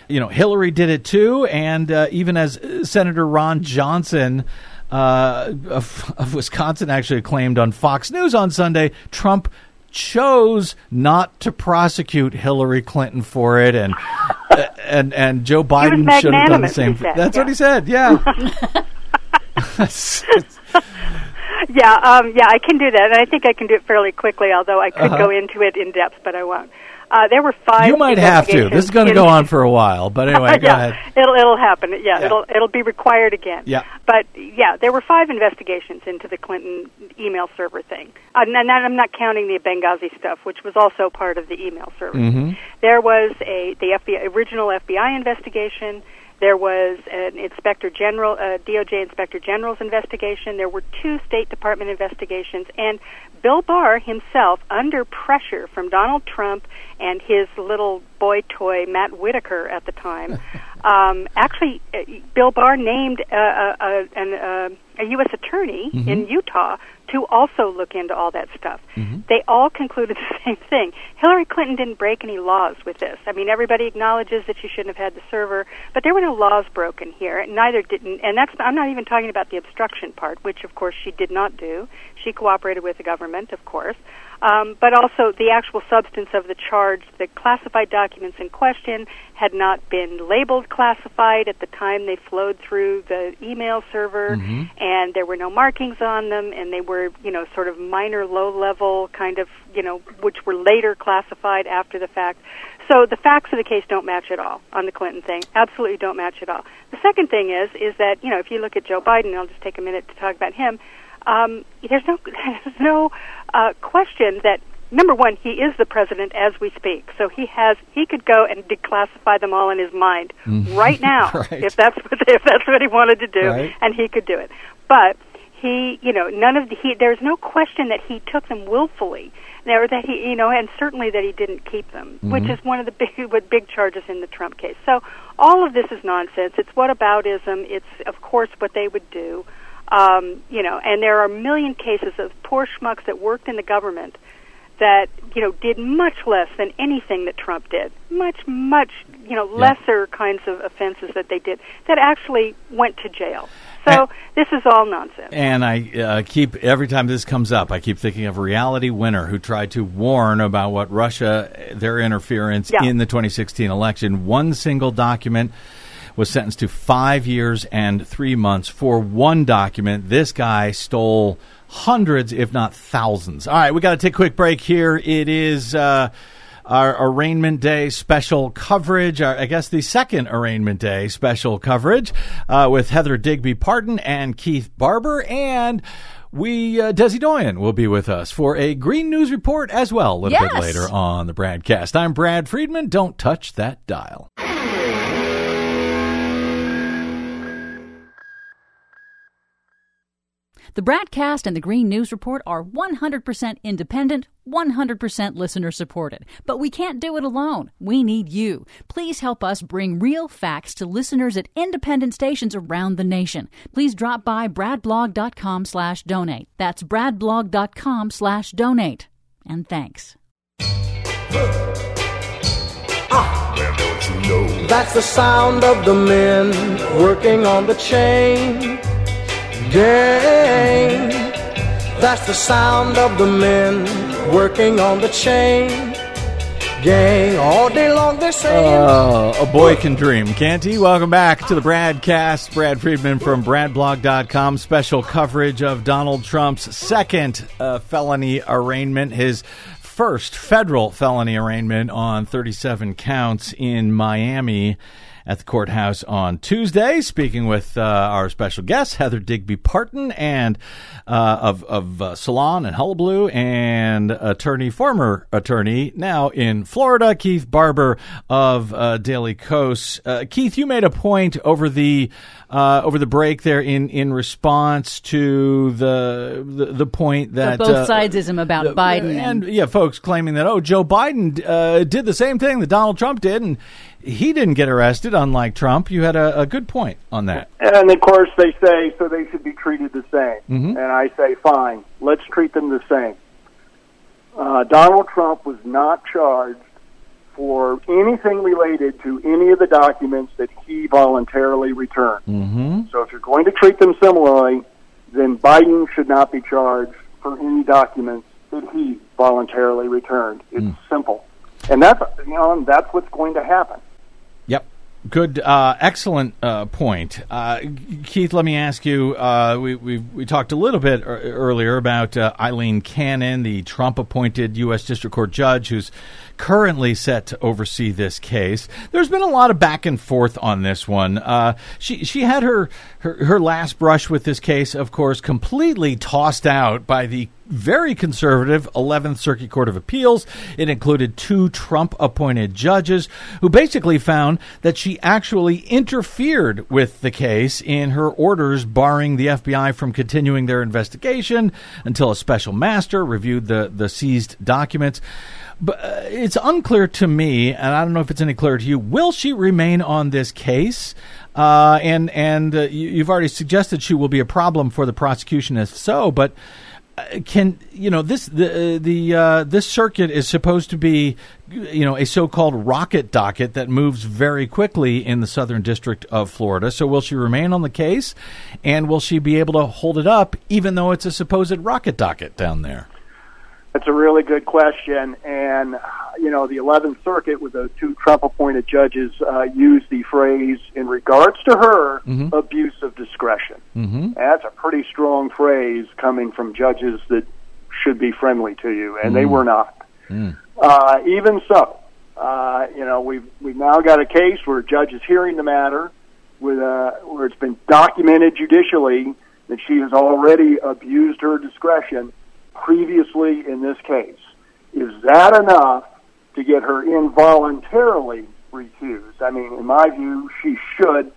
you know, Hillary did it too, and uh, even as Senator Ron Johnson uh, of, of Wisconsin actually claimed on Fox News on Sunday, Trump chose not to prosecute Hillary Clinton for it, and uh, and and Joe Biden should have done the same. He said, That's yeah. what he said. Yeah. Yeah, um, yeah, I can do that, and I think I can do it fairly quickly. Although I could uh-huh. go into it in depth, but I won't. Uh, there were five. You might have to. This is going to go on for a while, but anyway, go yeah, ahead. It'll it'll happen. Yeah, yeah, it'll it'll be required again. Yeah. But yeah, there were five investigations into the Clinton email server thing, uh, and, and I'm not counting the Benghazi stuff, which was also part of the email server. Mm-hmm. There was a the F B I, original F B I investigation. There was an Inspector General, uh, D O J Inspector General's investigation. There were two State Department investigations, and Bill Barr himself, under pressure from Donald Trump and his little boy toy Matt Whitaker at the time, um, actually, uh, Bill Barr named uh, a, a, an, uh, a U S attorney mm-hmm. in Utah to also look into all that stuff. Mm-hmm. They all concluded the same thing. Hillary Clinton didn't break any laws with this. I mean, everybody acknowledges that she shouldn't have had the server, but there were no laws broken here, and neither didn't. And that's, I'm not even talking about the obstruction part, which, of course, she did not do. She cooperated with the government, of course, um, but also the actual substance of the charge, the classified documents in question, had not been labeled classified at the time they flowed through the email server, mm-hmm. and there were no markings on them, and they were, you know, sort of minor, low-level kind of, you know, which were later classified after the fact. So the facts of the case don't match at all on the Clinton thing. Absolutely don't match at all. The second thing is, is that, you know, if you look at Joe Biden, I'll just take a minute to talk about him. Um, there's no, there's no uh, question that, number one, he is the president as we speak. So he has, he could go and declassify them all in his mind right now, right. if that's what if that's what he wanted to do, right. and he could do it. But he, you know, none of the, he, there's no question that he took them willfully, or that he, you know, and certainly that he didn't keep them, mm-hmm. which is one of the big, big charges in the Trump case. So all of this is nonsense. It's whataboutism. It's, of course, what they would do. Um, you know, and there are a million cases of poor schmucks that worked in the government that, you know, did much less than anything that Trump did. Much, much, you know, lesser yeah. kinds of offenses that they did that actually went to jail. So this is all nonsense. And I uh, keep, every time this comes up, I keep thinking of Reality Winner, who tried to warn about what Russia, their interference yeah. in the twenty sixteen election. One single document was sentenced to five years and three months for one document. This guy stole hundreds, if not thousands. All right, we got to take a quick break here. It is uh, our Arraignment Day special coverage, our, I guess the second Arraignment Day special coverage uh, with Heather Digby Parton and Keith Barber. And we, uh, Desi Doyen will be with us for a Green News Report as well a little yes. bit later on the Bradcast. I'm Brad Friedman. Don't touch that dial. The Bradcast and the Green News Report are one hundred percent independent, one hundred percent listener-supported. But we can't do it alone. We need you. Please help us bring real facts to listeners at independent stations around the nation. Please drop by bradblog.com slash donate. That's bradblog.com slash donate. And thanks. Ah, well, don't you know? That's the sound of the men working on the chain. Gang. That's the sound of the men working on the chain gang. All day long they're saying, oh, a boy can dream, can't he? Welcome back to the Bradcast. Brad Friedman from bradblog dot com. Special coverage of Donald Trump's second uh, felony arraignment, his first federal felony arraignment on thirty-seven counts in Miami at the courthouse on Tuesday, speaking with uh, our special guest, Heather Digby Parton, and uh, of, of uh, Salon and Hullabaloo, and attorney, former attorney, now in Florida, Keith Barber of uh, Daily Kos. Uh, Keith, you made a point over the uh, over the break there in, in response to the the, the point that so both sidesism uh, about the, Biden and, and yeah, folks claiming that oh, Joe Biden uh, did the same thing that Donald Trump did, and he didn't get arrested, unlike Trump. You had a, a good point on that. And, of course, they say, so they should be treated the same. Mm-hmm. And I say, fine, let's treat them the same. Uh, Donald Trump was not charged for anything related to any of the documents that he voluntarily returned. Mm-hmm. So if you're going to treat them similarly, then Biden should not be charged for any documents that he voluntarily returned. It's mm. simple. And that's, you know, that's what's going to happen. Yep. Good. Uh, excellent uh, point. Uh, Keith, let me ask you, uh, we, we we talked a little bit er- earlier about uh, Aileen Cannon, the Trump-appointed U S District Court judge who's currently set to oversee this case. There's been a lot of back and forth on this one. Uh, she she had her, her, her last brush with this case, of course, completely tossed out by the very conservative eleventh Circuit Court of Appeals. It included two Trump-appointed judges who basically found that she actually interfered with the case in her orders barring the F B I from continuing their investigation until a special master reviewed the, the seized documents. But uh, it's unclear to me, and I don't know if it's any clearer to you, will she remain on this case? Uh, and and uh, you, you've already suggested she will be a problem for the prosecution if so, but Can you know this the the uh, this circuit is supposed to be, you know, a so-called rocket docket that moves very quickly in the Southern District of Florida. So will she remain on the case, and will she be able to hold it up even though it's a supposed rocket docket down there? That's a really good question, and you know the eleventh Circuit with those two Trump-appointed judges uh, used the phrase in regards to her mm-hmm. abuse of discretion. Mm-hmm. That's a pretty strong phrase coming from judges that should be friendly to you, and mm. they were not. Mm. Uh, even so, uh, you know we've we've now got a case where a judge is hearing the matter, with uh, where it's been documented judicially that she has already abused her discretion previously in this case. Is that enough to get her involuntarily recused? I mean, in my view, she should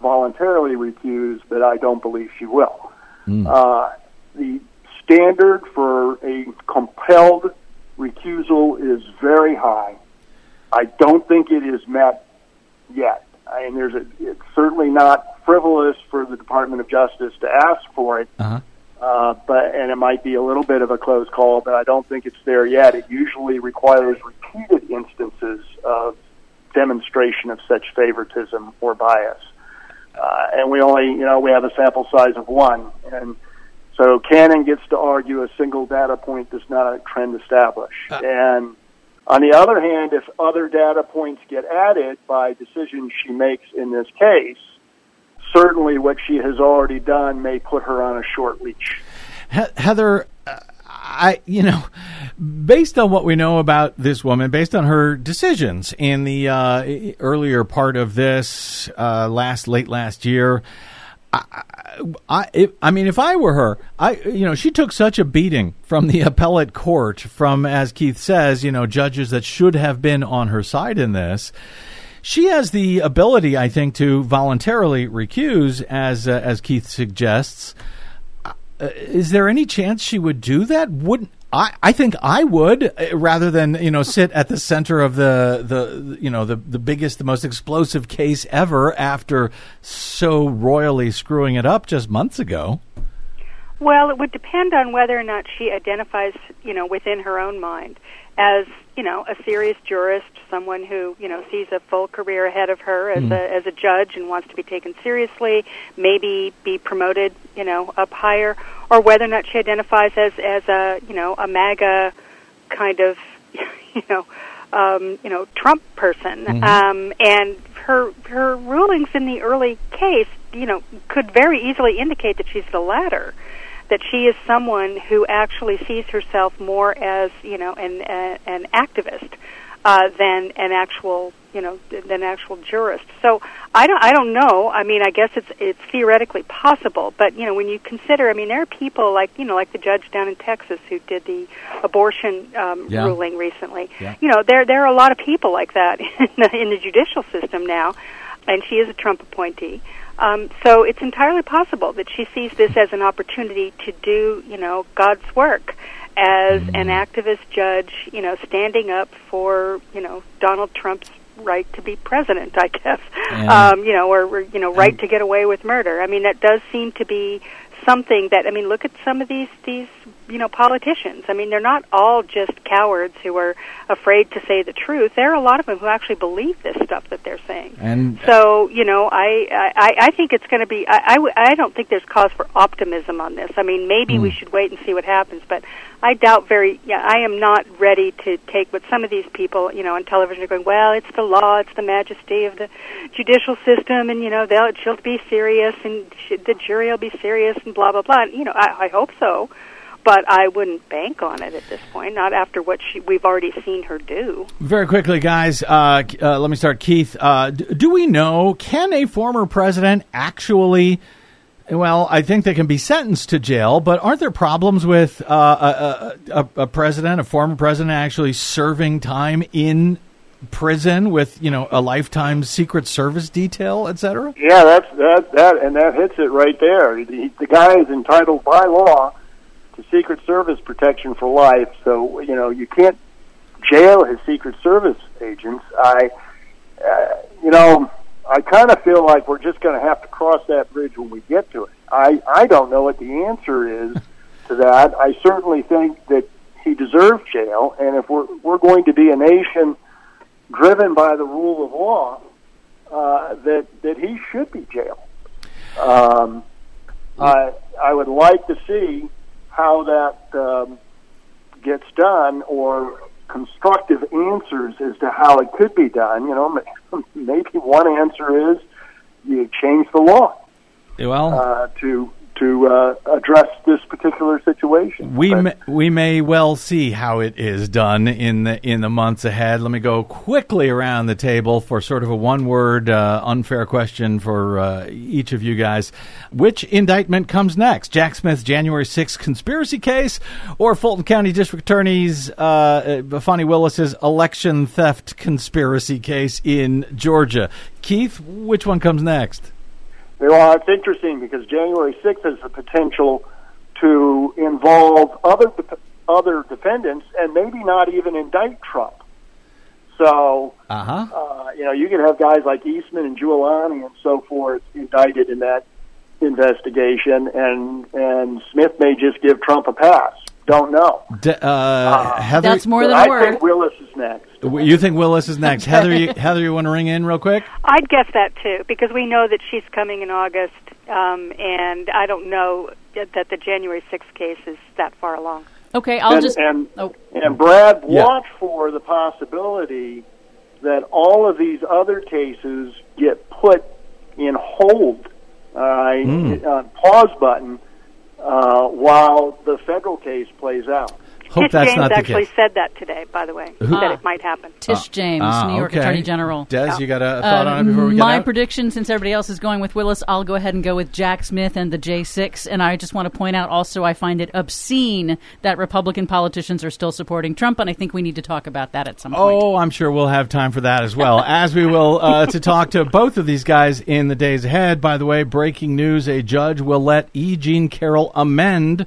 voluntarily recuse, but I don't believe she will. Mm. Uh, the standard for a compelled recusal is very high. I don't think it is met yet. I mean, there's a, it's certainly not frivolous for the Department of Justice to ask for it. Uh-huh. Uh, but and it might be a little bit of a close call, but I don't think it's there yet. It usually requires repeated instances of demonstration of such favoritism or bias, uh, and we only, you know, we have a sample size of one, and so Cannon gets to argue a single data point that's not a trend established. Uh. And on the other hand, if other data points get added by decisions she makes in this case, certainly what she has already done may put her on a short leash. Heather, uh, I, you know, based on what we know about this woman, based on her decisions in the uh, earlier part of this uh, last late last year, I, I, if, I mean, if I were her, I, you know, she took such a beating from the appellate court, from, as Keith says, you know, judges that should have been on her side in this. She has the ability, I think, to voluntarily recuse, as uh, as Keith suggests. Uh, is there any chance she would do that? Wouldn't I? I think I would, rather than you know sit at the center of the the you know the the biggest, the most explosive case ever after so royally screwing it up just months ago. Well, it would depend on whether or not she identifies, you know, within her own mind as, you know, a serious jurist, someone who, you know, sees a full career ahead of her as mm. a as a judge and wants to be taken seriously, maybe be promoted, you know, up higher, or whether or not she identifies as, as a, you know, a MAGA kind of, you know, um, you know, Trump person. Mm-hmm. Um, and her her rulings in the early case, you know, could very easily indicate that she's the latter. that she is someone who actually sees herself more as, you know, an uh, an activist uh, than an actual, you know, than an actual jurist. So I don't, I don't know. I mean, I guess it's it's theoretically possible, but you know, when you consider, I mean, there are people like, you know, like the judge down in Texas who did the abortion um, yeah. ruling recently. Yeah. You know, there there are a lot of people like that in the, in the judicial system now, and she is a Trump appointee. Um, so it's entirely possible that she sees this as an opportunity to do, you know, God's work as mm-hmm. an activist judge, you know, standing up for, you know, Donald Trump's right to be president, I guess, and, um, you know, or, or, you know, right and, to get away with murder. I mean, that does seem to be something that, I mean, look at some of these, these, you know, politicians. I mean, they're not all just cowards who are afraid to say the truth. There are a lot of them who actually believe this stuff that they're saying. And so, you know, I, I, I think it's going to be, I, I, I don't think there's cause for optimism on this. I mean, maybe mm. we should wait and see what happens, but I doubt very, yeah, I am not ready to take what some of these people, you know, on television are going, well, it's the law, it's the majesty of the judicial system, and, you know, they'll, she'll be serious, and the jury will be serious, and blah, blah, blah. And, you know, I, I hope so. But I wouldn't bank on it at this point, not after what she, we've already seen her do. Very quickly, guys, uh, uh, let me start. Keith, uh, d- do we know, can a former president actually, well, I think they can be sentenced to jail, but aren't there problems with uh, a, a, a president, a former president, actually serving time in prison with, you know, a lifetime Secret Service detail, et cetera? Yeah, that's, that, that, and that hits it right there. The, the guy is entitled by law to Secret Service protection for life, so you know you can't jail his Secret Service agents. I, uh, you know, I kind of feel like we're just going to have to cross that bridge when we get to it. I, I don't know what the answer is to that. I certainly think that he deserved jail, and if we're we're going to be a nation driven by the rule of law, uh, that that he should be jailed. Um, I I would like to see how that um, gets done, or constructive answers as to how it could be done. You know, maybe one answer is you change the law well, uh, to to uh, address this particular situation. We may, we may well see how it is done in the in the months ahead. Let me go quickly around the table for sort of a one word uh, unfair question for uh, each of you guys. Which indictment comes next? Jack Smith's January sixth conspiracy case, or Fulton County District Attorney's uh, Fannie Willis's election theft conspiracy case in Georgia? Keith, which one comes next? Well, it's interesting because January sixth has the potential to involve other other defendants and maybe not even indict Trump. So, uh-huh. uh, you know, you could have guys like Eastman and Giuliani and so forth indicted in that investigation, and and Smith may just give Trump a pass. Don't know. D- uh, uh, Heather, that's more than I a word. I think Willis is next. You think Willis is next. Heather, you, Heather, you want to ring in real quick? I'd guess that, too, because we know that she's coming in August, um, and I don't know that the January sixth case is that far along. Okay, I'll and, just... And, oh. and Brad, yeah. watch for the possibility that all of these other cases get put in hold, uh, mm. uh, pause button, Uh, while the federal case plays out. Hope Tish that's James not the actually case. Said that today, by the way, uh, that it might happen. Tish James, uh, New York okay. Attorney General. Des, yeah. you got a thought uh, on it before we get My out? prediction, since everybody else is going with Willis, I'll go ahead and go with Jack Smith and the J six. And I just want to point out also I find it obscene that Republican politicians are still supporting Trump, and I think we need to talk about that at some point. Oh, I'm sure we'll have time for that as well, as we will uh, to talk to both of these guys in the days ahead. By the way, breaking news, a judge will let E. Jean Carroll amend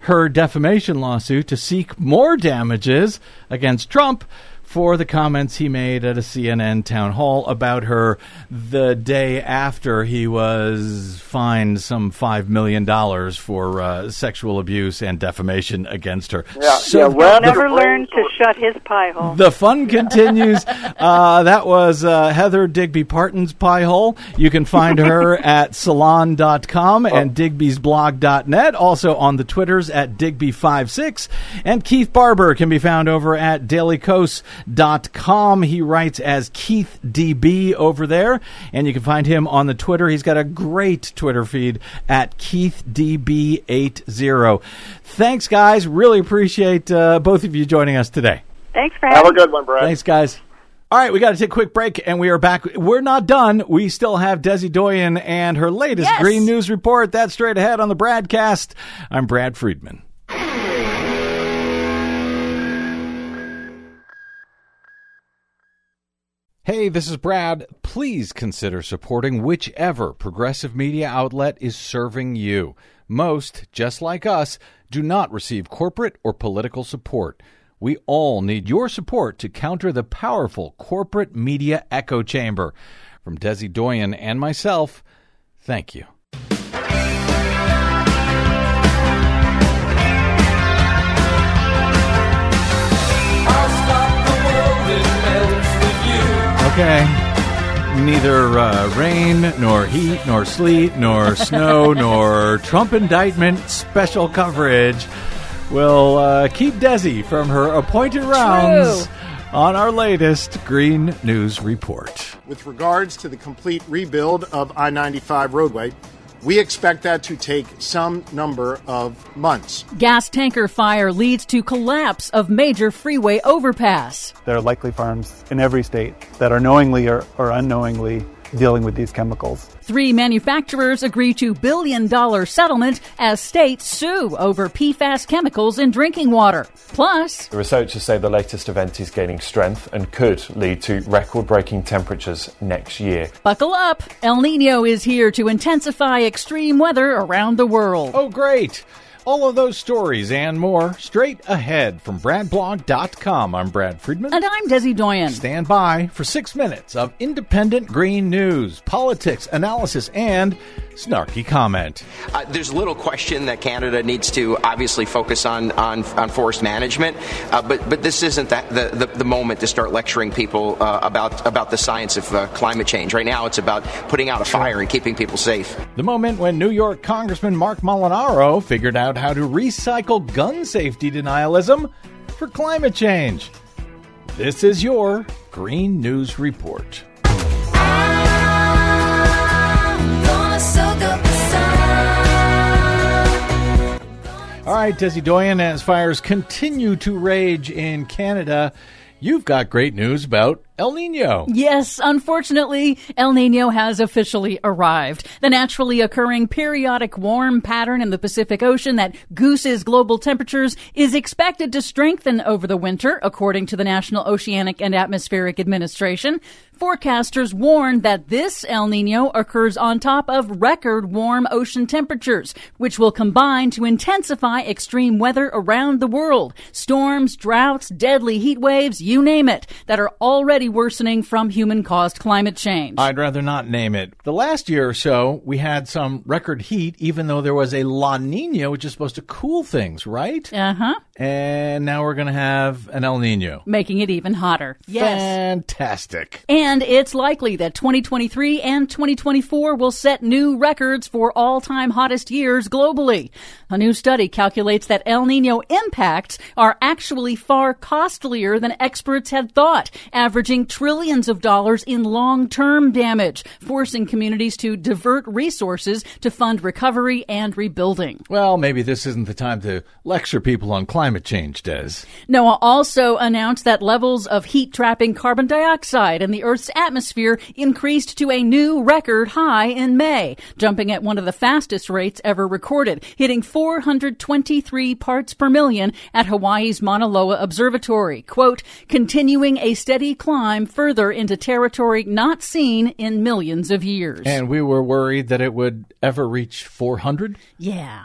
her defamation lawsuit to seek more damages against Trump for the comments he made at a C N N town hall about her the day after he was fined some five million dollars for uh, sexual abuse and defamation against her. Yeah, so yeah, well, the, never learned to shut his pie hole. The fun continues. uh, that was uh, Heather Digby Parton's pie hole. You can find her at salon dot com and digby's blog dot net, also on the Twitters at digby fifty-six. And Keith Barber can be found over at Daily Kos. bradblog dot com. He writes as Keith D B over there, and you can find him on the Twitter. He's got a great Twitter feed at Keith D B eighty. Thanks, guys. Really appreciate uh, both of you joining us today. Thanks, Brad. Have a good one, Brad. Thanks, guys. All right, we got to take a quick break, and we are back. We're not done. We still have Desi Doyen and her latest yes. Green News Report. That's straight ahead on the Bradcast. I'm Brad Friedman. Hey, this is Brad. Please consider supporting whichever progressive media outlet is serving you. Most, just like us, do not receive corporate or political support. We all need your support to counter the powerful corporate media echo chamber. From Desi Doyen and myself, thank you. Okay, neither uh, rain, nor heat, nor sleet, nor snow, nor Trump indictment special coverage will uh, keep Desi from her appointed rounds True. on our latest Green News Report. With regards to the complete rebuild of I ninety-five roadway, we expect that to take some number of months. Gas tanker fire leads to collapse of major freeway overpass. There are likely farms in every state that are knowingly or, or unknowingly dealing with these chemicals. Three manufacturers agree to billion dollar settlement as states sue over P FAS chemicals in drinking water. Plus, the researchers say the latest event is gaining strength and could lead to record-breaking temperatures next year. Buckle up. El Niño is here to intensify extreme weather around the world. Oh, great. All of those stories and more straight ahead from brad blog dot com. I'm Brad Friedman. And I'm Desi Doyen. Stand by for six minutes of independent green news, politics, analysis, and snarky comment. Uh, there's little question that Canada needs to obviously focus on on, on forest management, uh, but but this isn't that, the, the, the moment to start lecturing people uh, about, about the science of uh, climate change. Right now it's about putting out a fire and keeping people safe. The moment when New York Congressman Mark Molinaro figured out how to recycle gun safety denialism for climate change. This is your Green News Report. I'm gonna soak up the sun. All right, Desi Doyen, as fires continue to rage in Canada, you've got great news about El Niño. Yes, unfortunately, El Niño has officially arrived. The naturally occurring periodic warm pattern in the Pacific Ocean that gooses global temperatures is expected to strengthen over the winter, according to the National Oceanic and Atmospheric Administration. Forecasters warn that this El Niño occurs on top of record warm ocean temperatures, which will combine to intensify extreme weather around the world. Storms, droughts, deadly heat waves, you name it, that are already worsening from human-caused climate change. I'd rather not name it. The last year or so, we had some record heat, even though there was a La Niña, which is supposed to cool things, right? Uh-huh. And now we're going to have an El Niño. Making it even hotter. Yes. Fantastic. And And it's likely that twenty twenty-three and twenty twenty-four will set new records for all-time hottest years globally. A new study calculates that El Niño impacts are actually far costlier than experts had thought, averaging trillions of dollars in long-term damage, forcing communities to divert resources to fund recovery and rebuilding. Well, maybe this isn't the time to lecture people on climate change, Des. NOAA also announced that levels of heat-trapping carbon dioxide in the Earth Earth's atmosphere increased to a new record high in May, jumping at one of the fastest rates ever recorded, hitting four hundred twenty-three parts per million at Hawaii's Mauna Loa Observatory, quote, continuing a steady climb further into territory not seen in millions of years. And we were worried that it would ever reach four hundred? Yeah.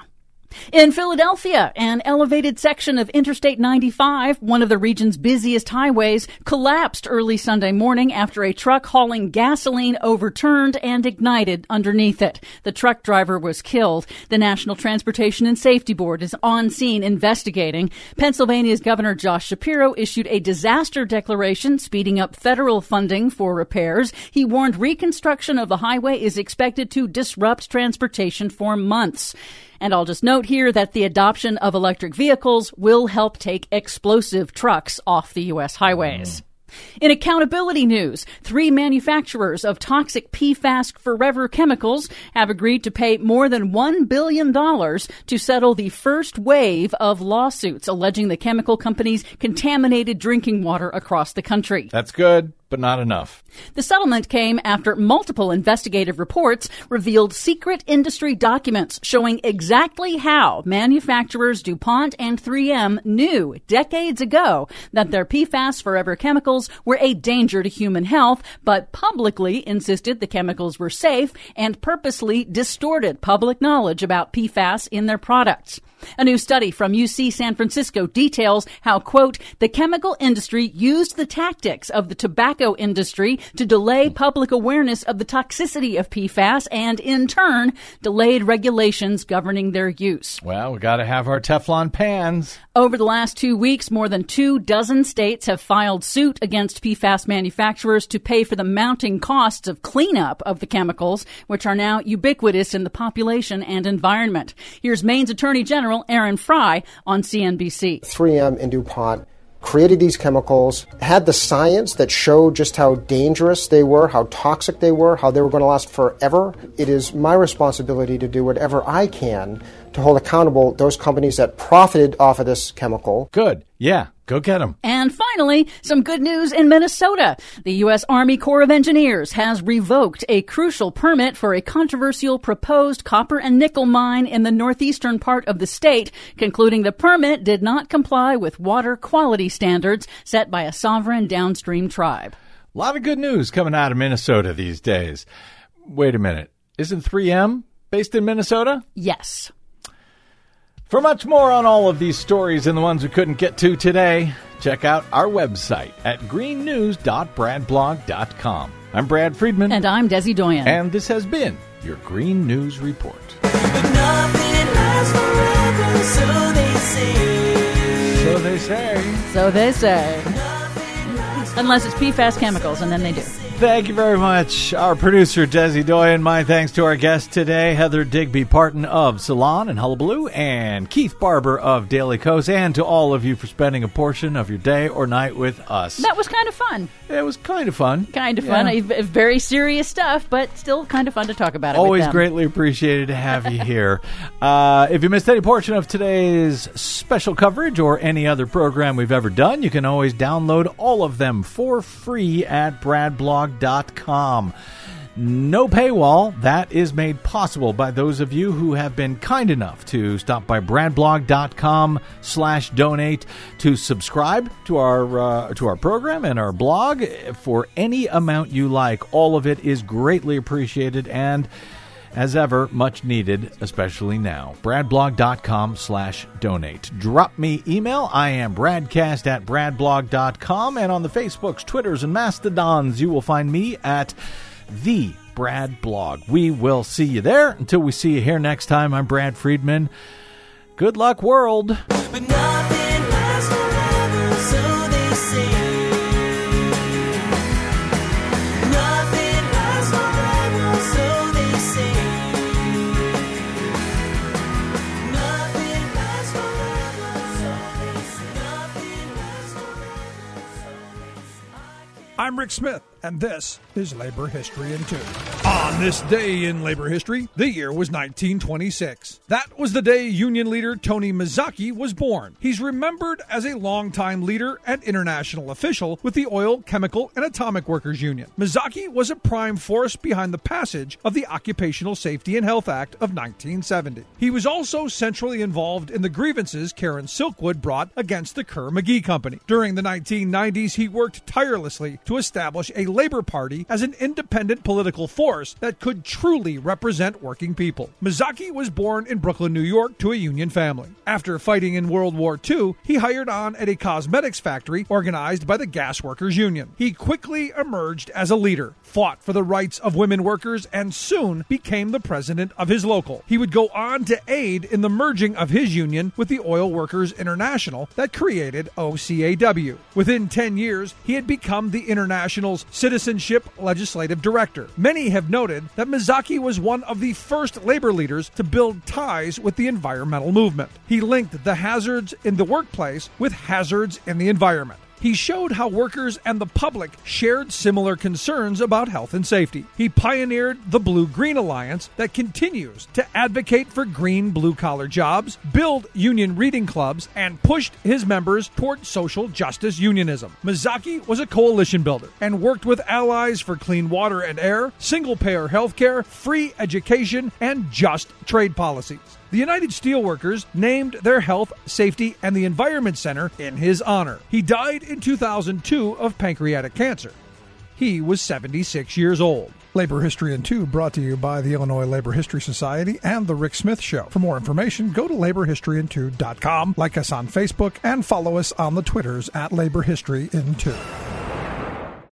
In Philadelphia, an elevated section of Interstate ninety-five, one of the region's busiest highways, collapsed early Sunday morning after a truck hauling gasoline overturned and ignited underneath it. The truck driver was killed. The National Transportation and Safety Board is on scene investigating. Pennsylvania's Governor Josh Shapiro issued a disaster declaration speeding up federal funding for repairs. He warned reconstruction of the highway is expected to disrupt transportation for months. And I'll just note here that the adoption of electric vehicles will help take explosive trucks off the U S highways. Mm. In accountability news, three manufacturers of toxic P FAS forever chemicals have agreed to pay more than one billion dollars to settle the first wave of lawsuits alleging the chemical companies contaminated drinking water across the country. That's good, but not enough. The settlement came after multiple investigative reports revealed secret industry documents showing exactly how manufacturers DuPont and three M knew decades ago that their P FAS forever chemicals were a danger to human health, but publicly insisted the chemicals were safe and purposely distorted public knowledge about P FAS in their products. A new study from U C San Francisco details how, quote, the chemical industry used the tactics of the tobacco industry to delay public awareness of the toxicity of P FAS and, in turn, delayed regulations governing their use. Well, we got to have our Teflon pans. Over the last two weeks, more than two dozen states have filed suit against P FAS manufacturers to pay for the mounting costs of cleanup of the chemicals, which are now ubiquitous in the population and environment. Here's Maine's Attorney General Aaron Fry on C N B C. three M and DuPont created these chemicals, had the science that showed just how dangerous they were, how toxic they were, how they were going to last forever. It is my responsibility to do whatever I can to hold accountable those companies that profited off of this chemical. Good. Yeah. Go get them. And finally, some good news in Minnesota. The U S Army Corps of Engineers has revoked a crucial permit for a controversial proposed copper and nickel mine in the northeastern part of the state, concluding the permit did not comply with water quality standards set by a sovereign downstream tribe. A lot of good news coming out of Minnesota these days. Wait a minute. Isn't three M based in Minnesota? Yes. For much more on all of these stories and the ones we couldn't get to today, check out our website at green news dot brad blog dot com. I'm Brad Friedman. And I'm Desi Doyen. And this has been your Green News Report. But nothing lasts forever, so they say. So they say. So they say. Unless it's P FAS chemicals, and then they do. Thank you very much, our producer, Desi Doyen. My thanks to our guests today, Heather Digby Parton of Salon and Hullabaloo, and Keith Barber of Daily Kos, and to all of you for spending a portion of your day or night with us. That was kind of fun. It was kind of fun. Kind of yeah. fun. Very serious stuff, but still kind of fun to talk about it. Always greatly appreciated to have you here. Uh, if you missed any portion of today's special coverage or any other program we've ever done, you can always download all of them for free at brad blog dot com. No paywall. That is made possible by those of you who have been kind enough to stop by brad blog dot com slash donate to subscribe to our uh, to our program and our blog for any amount you like. All of it is greatly appreciated and, as ever, much needed, especially now. brad blog dot com slash donate. Drop me email. I am bradcast at brad blog dot com. And on the Facebooks, Twitters, and Mastodons, you will find me at The Brad Blog. We will see you there. Until we see you here next time, I'm Brad Friedman. Good luck, world. But nothing lasts forever, so they say. I'm Rick Smith, and this is Labor History in Two. On this day in labor history, the year was nineteen twenty-six. That was the day union leader Tony Mizaki was born. He's remembered as a longtime leader and international official with the Oil, Chemical, and Atomic Workers Union. Mizaki was a prime force behind the passage of the Occupational Safety and Health Act of nineteen seventy. He was also centrally involved in the grievances Karen Silkwood brought against the Kerr-McGee Company. During the nineteen nineties, he worked tirelessly to establish a labor party as an independent political force that could truly represent working people. Mizaki was born in Brooklyn, New York, to a union family. After fighting in World War Two, he hired on at a cosmetics factory organized by the Gas Workers Union. He quickly emerged as a leader, fought for the rights of women workers, and soon became the president of his local. He would go on to aid in the merging of his union with the Oil Workers International that created O C A W. Within ten years, he had become the International's Citizenship Legislative Director. Many have noted noted that Mizaki was one of the first labor leaders to build ties with the environmental movement. He linked the hazards in the workplace with hazards in the environment. He showed how workers and the public shared similar concerns about health and safety. He pioneered the Blue-Green Alliance that continues to advocate for green blue-collar jobs, build union reading clubs, and pushed his members toward social justice unionism. Mizaki was a coalition builder and worked with allies for clean water and air, single-payer health care, free education, and just trade policies. The United Steelworkers named their Health, Safety, and the Environment Center in his honor. He died in two thousand two of pancreatic cancer. He was seventy-six years old. Labor History in two, brought to you by the Illinois Labor History Society and The Rick Smith Show. For more information, go to labor history in two dot com, like us on Facebook, and follow us on the Twitters at Labor History in two.